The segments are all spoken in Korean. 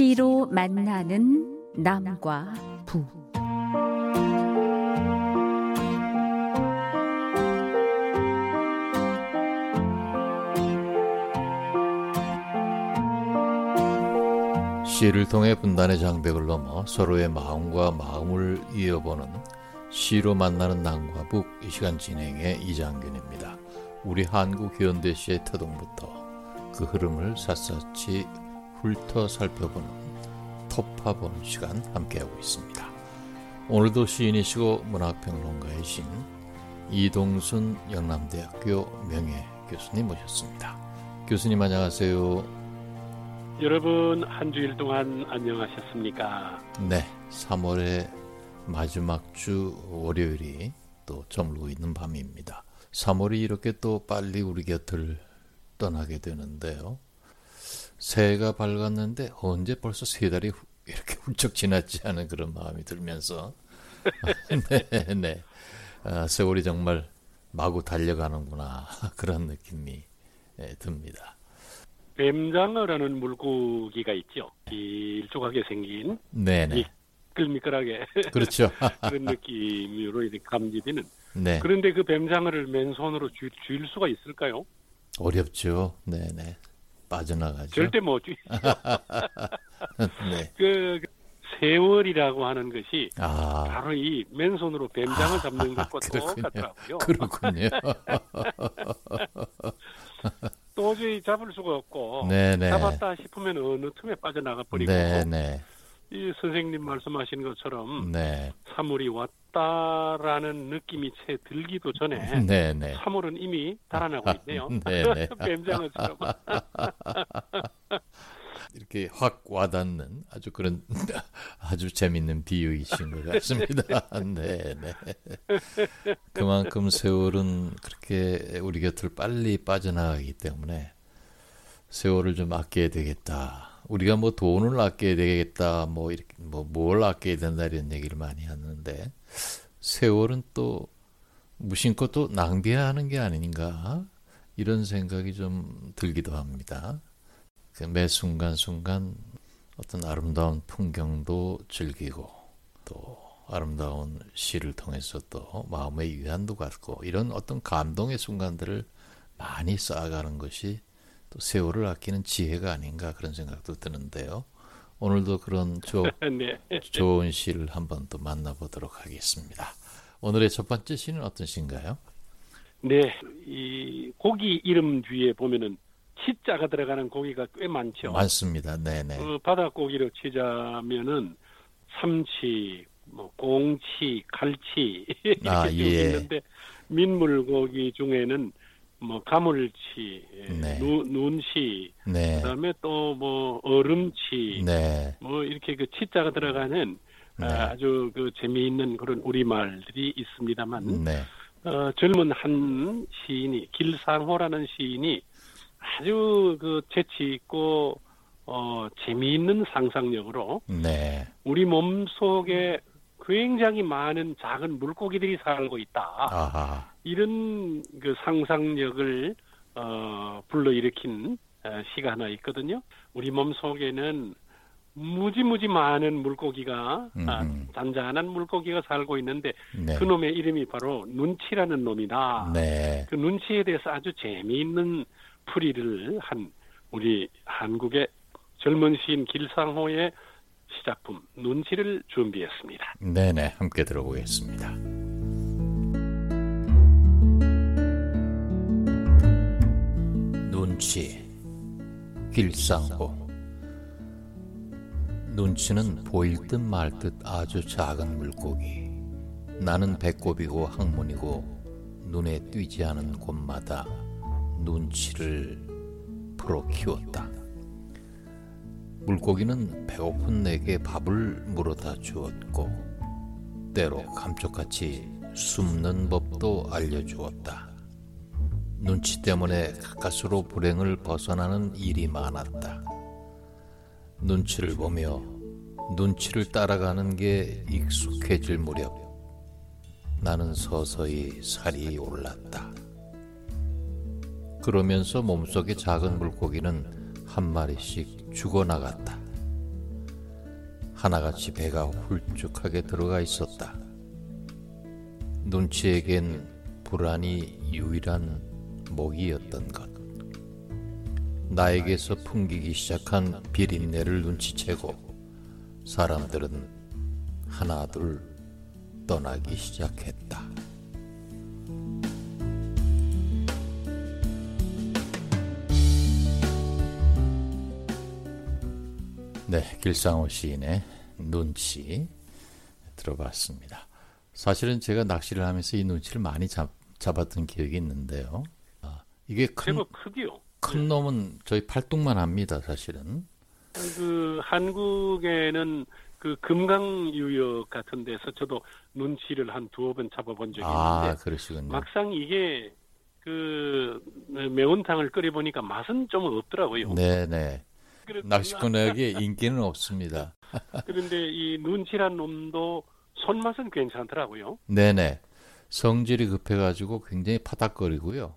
시로 만나는 남과 북. 시를 통해 분단의 장벽을 넘어 서로의 마음과 마음을 이어보는 시로 만나는 남과 북, 이 시간 진행의 이장균입니다. 우리 한국 현대시의 태동부터 그 흐름을 샅샅이 훑어 살펴보는, 톱파보는 시간 함께하고 있습니다. 오늘도 시인이시고 문학평론가이신 이동순 영남대학교 명예교수님 모셨습니다. 교수님 안녕하세요. 여러분 한 주일 동안 안녕하셨습니까? 네, 3월의 마지막 주 월요일이 또 저물고 있는 밤입니다. 3월이 이렇게 또 빨리 우리 곁을 떠나게 되는데요. 새해가 밝았는데 언제 벌써 세 달이 이렇게 훌쩍 지났지 않은 그런 마음이 들면서 네. 아, 세월이 정말 마구 달려가는구나 그런 느낌이 듭니다. 뱀장어라는 물고기가 있죠. 길쭉하게 생긴. 네네. 미끌미끌하게. 그렇죠. 그런 느낌으로 이렇게 감지되는. 네. 그런데 그 뱀장어를 맨손으로 쥘 수가 있을까요? 어렵죠. 네네. 빠져나가죠. 절대 못 쥐죠. 네. 그 세월이라고 하는 것이 바로 이 맨손으로 뱀장을 잡는 것과 똑같더라고요. 그렇군요. 도저히 잡을 수가 없고 네네. 잡았다 싶으면 어느 틈에 빠져나가 버리고 네네. 이 선생님 말씀하신 것처럼 네. 3월이 왔다라는 느낌이 채 들기도 전에 네네. 3월은 이미 달아나고 있네요. 뱀장어처럼. 이렇게 확 와닿는 아주 그런 아주 재밌는 비유이신 것 같습니다. 네네. 그만큼 세월은 그렇게 우리 곁을 빨리 빠져나가기 때문에 세월을 좀 아껴야 되겠다. 우리가 뭐 돈을 아껴야 되겠다, 뭐 이렇게 뭐 뭘 아껴야 된다 이런 얘기를 많이 하는데 세월은 또 무심코 또 낭비하는 게 아닌가 이런 생각이 좀 들기도 합니다. 매 순간순간 어떤 아름다운 풍경도 즐기고 또 아름다운 시를 통해서 또 마음의 위안도 갖고 이런 어떤 감동의 순간들을 많이 쌓아가는 것이 또 세월을 아끼는 지혜가 아닌가 그런 생각도 드는데요. 오늘도 그런 네. 좋은 시를 한번 또 만나보도록 하겠습니다. 오늘의 첫 번째 시는 어떤 시인가요? 네, 이 고기 이름 뒤에 보면은 치자가 들어가는 고기가 꽤 많죠. 많습니다. 네네. 그 바닷고기로 치자면은 삼치, 뭐 공치, 갈치 이렇게 예. 있는데 민물고기 중에는 뭐 가물치, 네. 눈치, 네. 그다음에 또 뭐 얼음치, 네. 뭐 이렇게 그 치자가 들어가는 네. 아주 그 재미있는 그런 우리말들이 있습니다만 네. 젊은 한 시인이 길상호라는 시인이 아주 그 재치 있고 재미있는 상상력으로 네. 우리 몸 속에 굉장히 많은 작은 물고기들이 살고 있다. 아하. 이런 그 상상력을 불러일으킨 시가 하나 있거든요. 우리 몸 속에는 무지무지 많은 물고기가 잔잔한 물고기가 살고 있는데 네. 그놈의 이름이 바로 눈치라는 놈이다. 네. 그 눈치에 대해서 아주 재미있는 풀이를 한 우리 한국의 젊은 시인 길상호의 시작품 눈치를 준비했습니다. 네네, 함께 들어보겠습니다. 눈치, 길상호. 눈치는 보일 듯 말 듯 아주 작은 물고기. 나는 배꼽이고 항문이고 눈에 띄지 않은 곳마다 눈치를 풀어 키웠다. 물고기는 배고픈 내게 밥을 물어다 주었고 때로 감쪽같이 숨는 법도 알려주었다. 눈치 때문에 가까스로 불행을 벗어나는 일이 많았다. 눈치를 보며 눈치를 따라가는 게 익숙해질 무렵 나는 서서히 살이 올랐다. 그러면서 몸속의 작은 물고기는 한 마리씩 죽어나갔다. 하나같이 배가 훌쭉하게 들어가 있었다. 눈치에겐 불안이 유일한 먹이였던 것. 나에게서 풍기기 시작한 비린내를 눈치채고 사람들은 하나둘 떠나기 시작했다. 네, 길상호 시인의 눈치 들어봤습니다. 사실은 제가 낚시를 하면서 이 눈치를 많이 잡았던 기억이 있는데요. 이게 제법 크기요. 큰 놈은 저희 팔뚝만 합니다, 사실은. 한국에는 금강 유역 같은 데서 저도 눈치를 한 두어 번 잡아본 적이 있는데. 아, 그러시군요. 막상 이게 매운탕을 끓여보니까 맛은 좀 없더라고요. 네네. 낚시꾼에게 인기는 없습니다. 그런데 이 눈치란 놈도 손맛은 괜찮더라고요. 네네. 성질이 급해가지고 굉장히 파닥거리고요.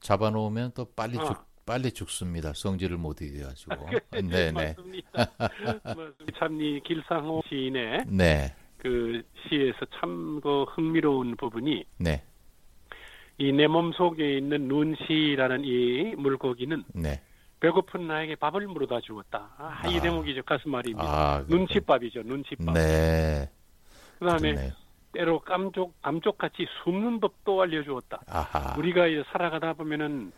잡아놓으면 또 빨리 죽습니다. 성질을 못 이겨가지고. 네네. 맞습니다. 참 이 길상호 시인의 네. 그 시에서 참 그 흥미로운 부분이 네. 이 내 몸 속에 있는 눈시라는 이 물고기는 네. 배고픈 나에게 밥을 물어다 주었다. 이 대목이죠. 가슴앓이입니다. 눈칫밥이죠. 눈칫밥. 네. 그다음에 그렇네요. 때로 감쪽같이 숨는 법도 알려주었다. 아하. 우리가 살아가다 보면은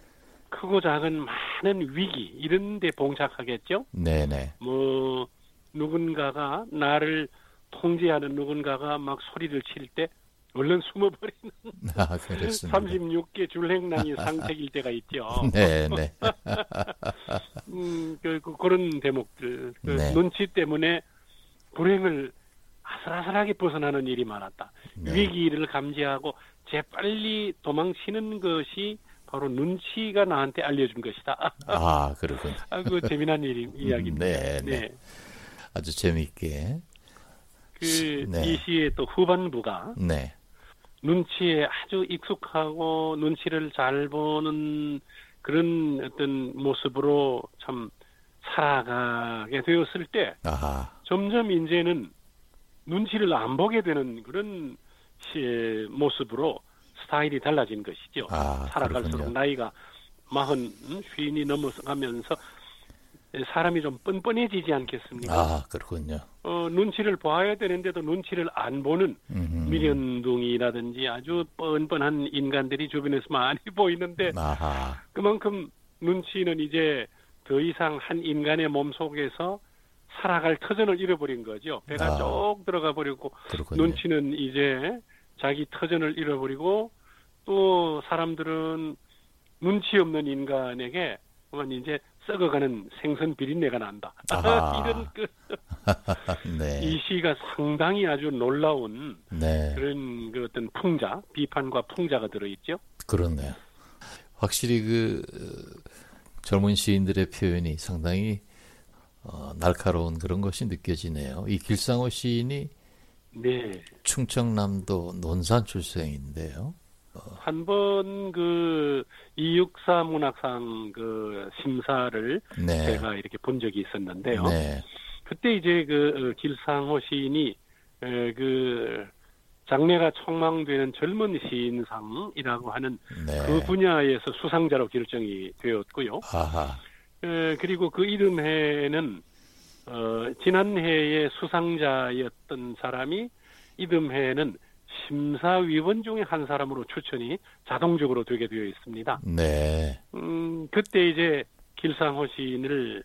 크고 작은 많은 위기 이런 데 봉착하겠죠. 네네. 뭐 누군가가 나를 통제하는 누군가가 막 소리를 칠 때 얼른 숨어버리는 36개 줄행랑이 상태일 때가 있죠. 네네. 그런 대목들. 네. 눈치 때문에 불행을 아슬아슬하게 벗어나는 일이 많았다. 네. 위기를 감지하고 재빨리 도망치는 것이 바로 눈치가 나한테 알려준 것이다. 아, 그렇군요. 재미난 이야기입니다. 네, 네. 네. 아주 재미있게. 네. 이 시의 또 후반부가 네. 눈치에 아주 익숙하고 눈치를 잘 보는 그런 어떤 모습으로 참 살아가게 되었을 때 아하. 점점 이제는 눈치를 안 보게 되는 그런 시의 모습으로 스타일이 달라진 것이죠. 살아갈수록 그렇군요. 나이가 50이 넘어가면서 사람이 좀 뻔뻔해지지 않겠습니까? 아, 그렇군요. 눈치를 봐야 되는데도 눈치를 안 보는 미련둥이라든지 아주 뻔뻔한 인간들이 주변에서 많이 보이는데 아하. 그만큼 눈치는 이제 더 이상 한 인간의 몸속에서 살아갈 터전을 잃어버린 거죠. 배가 쭉 들어가 버리고 그렇군요. 눈치는 이제 자기 터전을 잃어버리고 또 사람들은 눈치 없는 인간에게 이제 썩어가는 생선 비린내가 난다. 이런 네. 이 시가 상당히 아주 놀라운 네. 그런 그 어떤 풍자, 비판과 풍자가 들어있죠. 그렇네요. 확실히 젊은 시인들의 표현이 상당히 날카로운 그런 것이 느껴지네요. 이 길상호 시인이 네. 충청남도 논산 출생인데요. 한번 264 문학상 심사를 네. 제가 이렇게 본 적이 있었는데요. 네. 그때 이제 길상호 시인이 장래가 촉망되는 젊은 시인상이라고 하는 네. 그 분야에서 수상자로 결정이 되었고요. 아하. 그리고 그 이듬해에는 지난해에 수상자였던 사람이 이듬해에는 심사위원 중에 한 사람으로 추천이 자동적으로 되게 되어 있습니다. 네. 그때 이제 길상호 시인을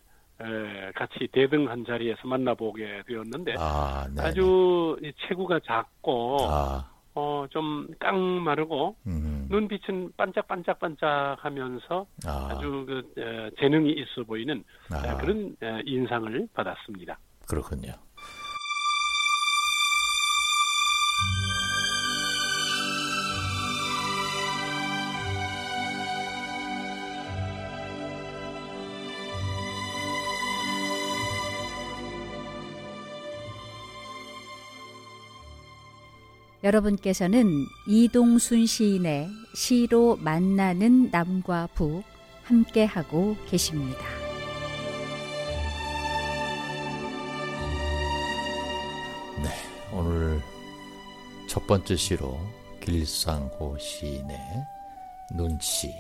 같이 대등한 자리에서 만나보게 되었는데 아주 체구가 작고 좀 깡마르고 눈빛은 반짝반짝하면서 아주 재능이 있어 보이는 그런 인상을 받았습니다. 그렇군요. 여러분께서는 이동순 시인의 시로 만나는 남과 북 함께하고 계십니다. 첫 번째 시로 길상호 시인의 눈치.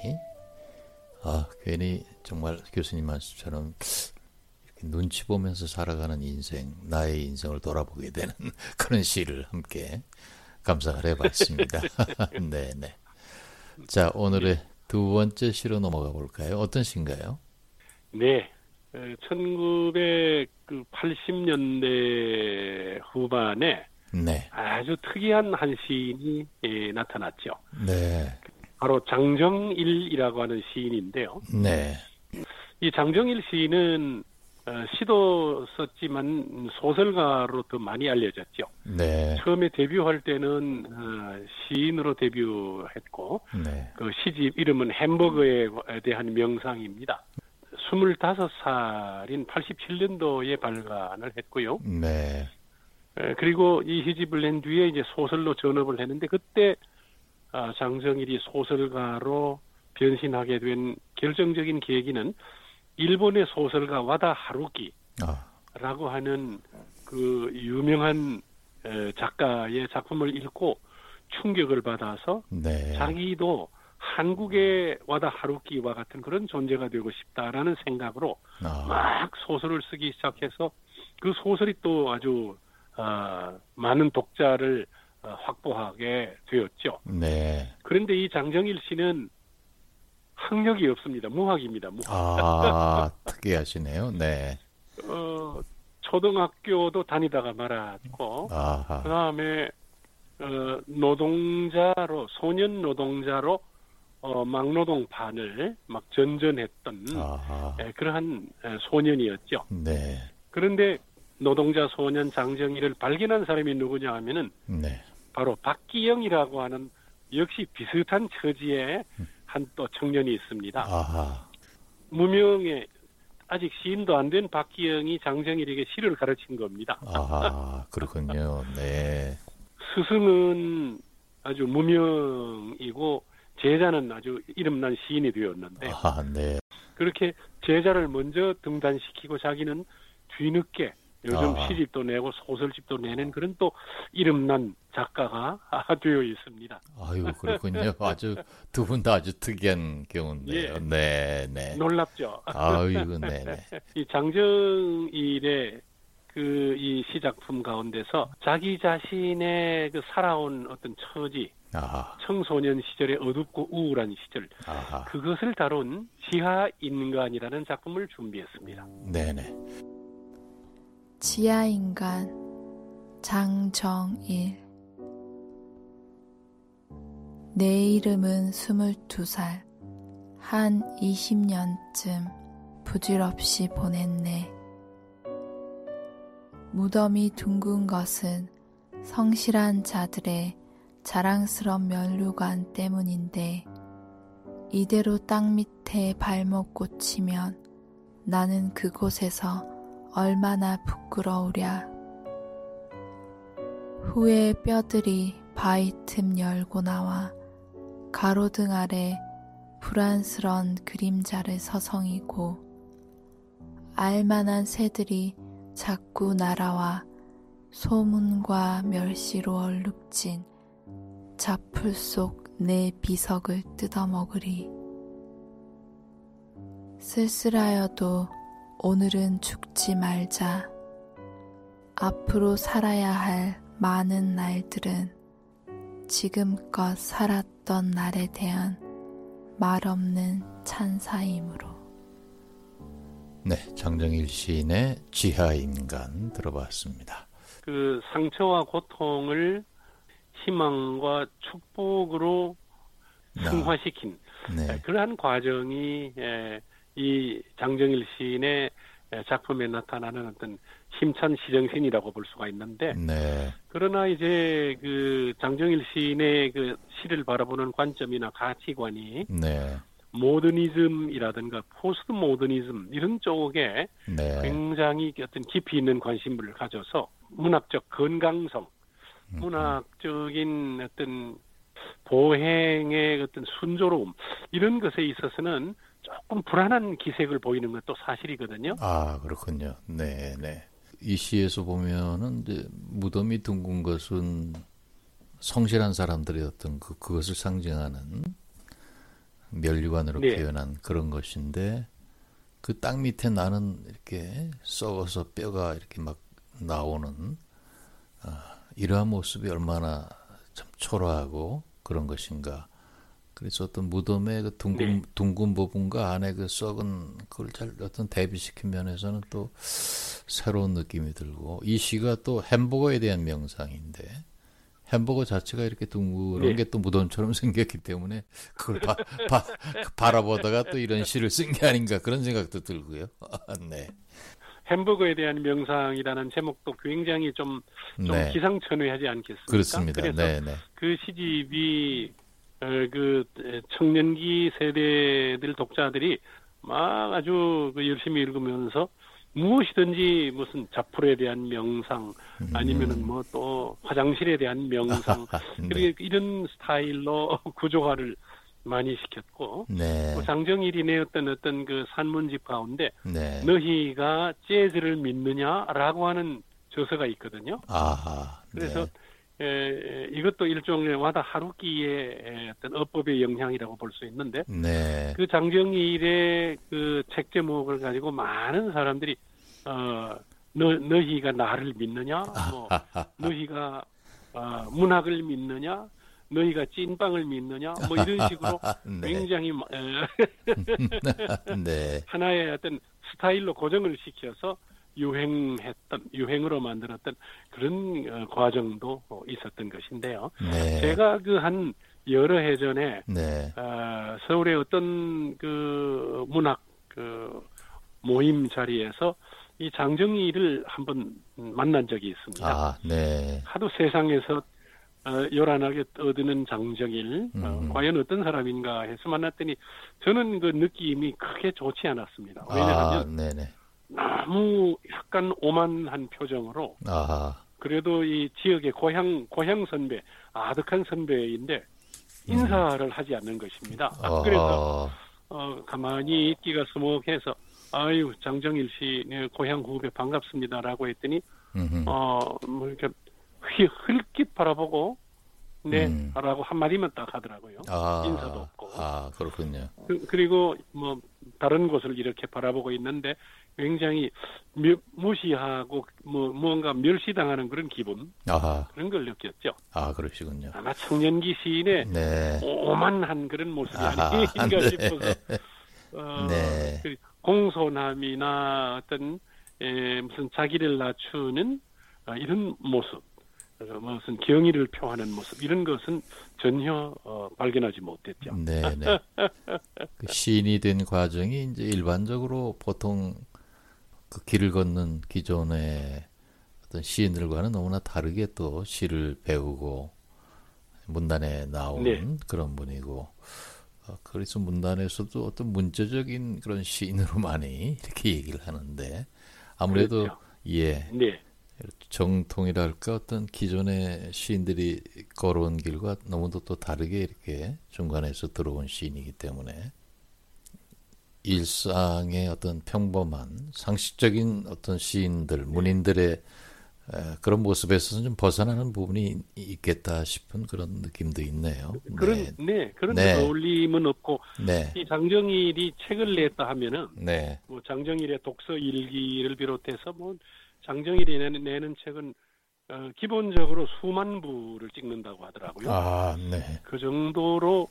아, 괜히 정말 교수님 말씀처럼 이렇게 눈치 보면서 살아가는 인생, 나의 인생을 돌아보게 되는 그런 시를 함께 감상을 해봤습니다. 네네. 자, 오늘의 두 번째 시로 넘어가 볼까요? 어떤 시인가요? 네. 1980년대 후반에 네. 아주 특이한 한 시인이 나타났죠. 네. 바로 장정일이라고 하는 시인인데요. 네. 이 장정일 시인은 시도 썼지만 소설가로 더 많이 알려졌죠. 네. 처음에 데뷔할 때는 시인으로 데뷔했고 네. 그 시집 이름은 햄버거에 대한 명상입니다. 25살인 87년도에 발간을 했고요. 네. 그리고 이 시집을 낸 뒤에 이제 소설로 전업을 했는데 그때 장정일이 소설가로 변신하게 된 결정적인 계기는 일본의 소설가 와다 하루키라고 하는 그 유명한 작가의 작품을 읽고 충격을 받아서 네. 자기도 한국의 와다 하루키와 같은 그런 존재가 되고 싶다라는 생각으로 막 소설을 쓰기 시작해서 그 소설이 또 아주 많은 독자를 확보하게 되었죠. 네. 그런데 이 장정일 씨는 학력이 없습니다. 무학입니다. 무학. 아, 특이하시네요. 네. 초등학교도 다니다가 말았고 아하. 그다음에 노동자로 소년 노동자로 막노동판을 막 전전했던 그러한 소년이었죠. 네. 그런데 노동자 소년 장정일을 발견한 사람이 누구냐 하면은 네. 바로 박기영이라고 하는 역시 비슷한 처지의 한 또 청년이 있습니다. 아하. 무명의 아직 시인도 안 된 박기영이 장정일에게 시를 가르친 겁니다. 아, 그렇군요. 네. 스승은 아주 무명이고 제자는 아주 이름난 시인이 되었는데 아, 네. 그렇게 제자를 먼저 등단시키고 자기는 뒤늦게 요즘 시집도 내고 소설집도 내는 그런 또 이름난 작가가 되어 있습니다. 아유, 그렇군요. 아주 두 분 다 아주 특이한 경우인데요. 예. 네, 네. 놀랍죠. 아유, 네, 네. 이 장정일의 그 이 시작품 가운데서 자기 자신의 그 살아온 어떤 처지, 아하. 청소년 시절의 어둡고 우울한 시절, 아하. 그것을 다룬 지하인간이라는 작품을 준비했습니다. 네네. 지하인간 장정일. 내 이름은 22살. 한 20년쯤 부질없이 보냈네. 무덤이 둥근 것은 성실한 자들의 자랑스러운 면류관 때문인데 이대로 땅 밑에 발목 꽂히면 나는 그곳에서 얼마나 부끄러우랴. 후에 뼈들이 바위 틈 열고 나와 가로등 아래 불안스런 그림자를 서성이고 알만한 새들이 자꾸 날아와 소문과 멸시로 얼룩진 자풀 속 내 비석을 뜯어먹으리. 쓸쓸하여도 오늘은 죽지 말자. 앞으로 살아야 할 많은 날들은 지금껏 살았던 날에 대한 말없는 찬사이므로. 네, 장정일 시인의 지하인간 들어봤습니다. 그 상처와 고통을 희망과 축복으로 승화시킨 네. 그러한 과정이 이 장정일 시인의 작품에 나타나는 어떤 힘찬 시정신이라고 볼 수가 있는데 네. 그러나 이제 그 장정일 시인의 그 시를 바라보는 관점이나 가치관이 네. 모더니즘이라든가 포스트 모더니즘 이런 쪽에 네. 굉장히 어떤 깊이 있는 관심을 가져서 문학적 건강성, 문학적인 어떤 보행의 어떤 순조로움 이런 것에 있어서는 조금 불안한 기색을 보이는 것도 사실이거든요. 아, 그렇군요. 네, 네. 이 시에서 보면은 이제 무덤이 둥근 것은 성실한 사람들이었던 그것을 상징하는 면류관으로 네. 표현한 그런 것인데 그 땅 밑에 나는 이렇게 썩어서 뼈가 이렇게 막 나오는 이러한 모습이 얼마나 참 초라하고 그런 것인가. 그래서 어떤 무덤의 그 둥근 부분과 안에 그 썩은 그걸 잘 어떤 대비시킨 면에서는 또 새로운 느낌이 들고 이 시가 또 햄버거에 대한 명상인데 햄버거 자체가 이렇게 둥그런 네. 게 또 무덤처럼 생겼기 때문에 그걸 바라보다가 또 이런 시를 쓴 게 아닌가 그런 생각도 들고요. 네. 햄버거에 대한 명상이라는 제목도 굉장히 좀 네. 기상천외하지 않겠습니까? 그렇습니다. 그래서 네, 네. 그 시집이 그 청년기 세대들 독자들이 막 아주 열심히 읽으면서 무엇이든지 무슨 자풀에 대한 명상 아니면은 뭐 또 화장실에 대한 명상 네. 이런 스타일로 구조화를 많이 시켰고 네. 장정일이네 어떤 그 산문집 가운데 네. 너희가 재즈를 믿느냐라고 하는 저서가 있거든요. 아하, 네. 그래서 이것도 일종의 와다 하루키의 어떤 어법의 영향이라고 볼 수 있는데 네. 그 장정일의 그 책 제목을 가지고 많은 사람들이 너희가 나를 믿느냐, 뭐 너희가 문학을 믿느냐, 너희가 찐빵을 믿느냐, 뭐 이런 식으로 네. 굉장히 네. 하나의 어떤 스타일로 고정을 시켜서 유행으로 만들었던 그런 과정도 있었던 것인데요. 네. 제가 그 한 여러 해 전에 네. 서울의 어떤 그 문학 그 모임 자리에서 이 장정일을 한번 만난 적이 있습니다. 아, 네. 하도 세상에서 요란하게 떠드는 장정일 과연 어떤 사람인가 해서 만났더니 저는 그 느낌이 크게 좋지 않았습니다. 왜냐하면 너무 약간 오만한 표정으로 아하. 그래도 이 지역의 고향 선배 아득한 선배인데 인사를 하지 않는 것입니다. 그래서 가만히 있기가 수목해서 아유 장정일 씨 네, 고향 후배 반갑습니다라고 했더니 뭐 이렇게 흘낏 바라보고 네라고 한마디만 딱 하더라고요. 아, 인사도 없고. 아 그렇군요. 그리고 뭐 다른 곳을 이렇게 바라보고 있는데 굉장히 무시하고 뭐 뭔가 멸시당하는 그런 기분 아하. 그런 걸 느꼈죠. 아 그러시군요. 아마 청년기 시인의 네. 오만한 그런 모습이 아닌가 네. 싶어서 네. 공손함이나 어떤 무슨 자기를 낮추는 이런 모습. 무슨 경의를 표하는 모습 이런 것은 전혀 발견하지 못했죠. 네, 네. 그 시인이 된 과정이 이제 일반적으로 보통 그 길을 걷는 기존의 어떤 시인들과는 너무나 다르게 또 시를 배우고 문단에 나온 네. 그런 분이고 그래서 문단에서도 어떤 문자적인 그런 시인으로 많이 이렇게 얘기를 하는데 아무래도 그렇죠. 예. 네. 정통이랄까 어떤 기존의 시인들이 걸어온 길과 너무도 또 다르게 이렇게 중간에서 들어온 시인이기 때문에 일상의 어떤 평범한 상식적인 어떤 시인들, 문인들의 그런 모습에서는 좀 벗어나는 부분이 있겠다 싶은 그런 느낌도 있네요. 그런 어울림은 없고 네. 이 장정일이 책을 냈다 하면은 네. 뭐 장정일의 독서 일기를 비롯해서 뭐 장정일이 내는 책은 기본적으로 수만 부를 찍는다고 하더라고요. 아, 네. 그 정도로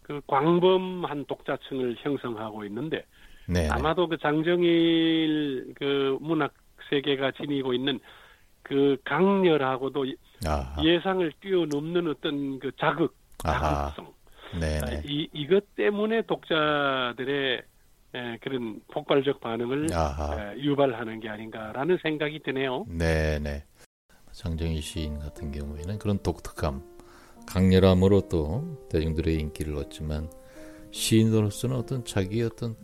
그 광범한 독자층을 형성하고 있는데 네. 아마도 그 장정일 그 문학 세계가 지니고 있는 그 강렬하고도 아하. 예상을 뛰어넘는 어떤 그 자극성. 네. 이것 때문에 독자들의 그런 폭발적 반응을 유발하는 게 아닌가라는 생각이 드네요. 네네. 장정일 시인 같은 경우에는 그런 독특함, 강렬함으로 또 대중들의 인기를 얻지만 시인으로서는 어떤 자기의 어떤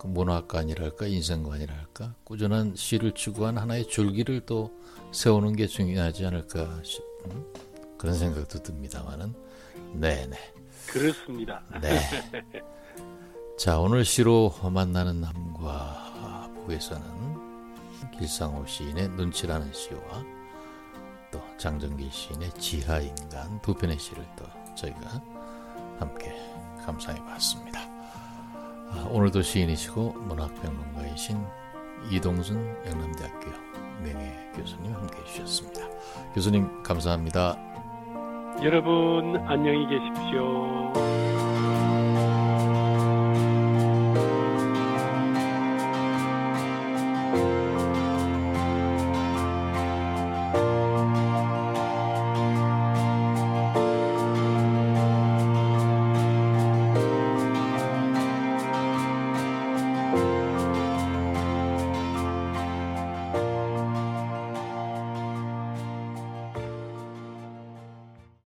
그 문학관이랄까 인생관이랄까 꾸준한 시를 추구한 하나의 줄기를 또 세우는 게 중요하지 않을까 싶은 그런 생각도 듭니다만은 네네. 그렇습니다. 네. 자, 오늘 시로 만나는 남과 북에서는 길상호 시인의 눈치라는 시와 또 장정길 시인의 지하인간 두 편의 시를 또 저희가 함께 감상해 봤습니다. 오늘도 시인이시고 문학평론가이신 이동순 영남대학교 명예교수님 함께해 주셨습니다. 교수님 감사합니다. 여러분 안녕히 계십시오.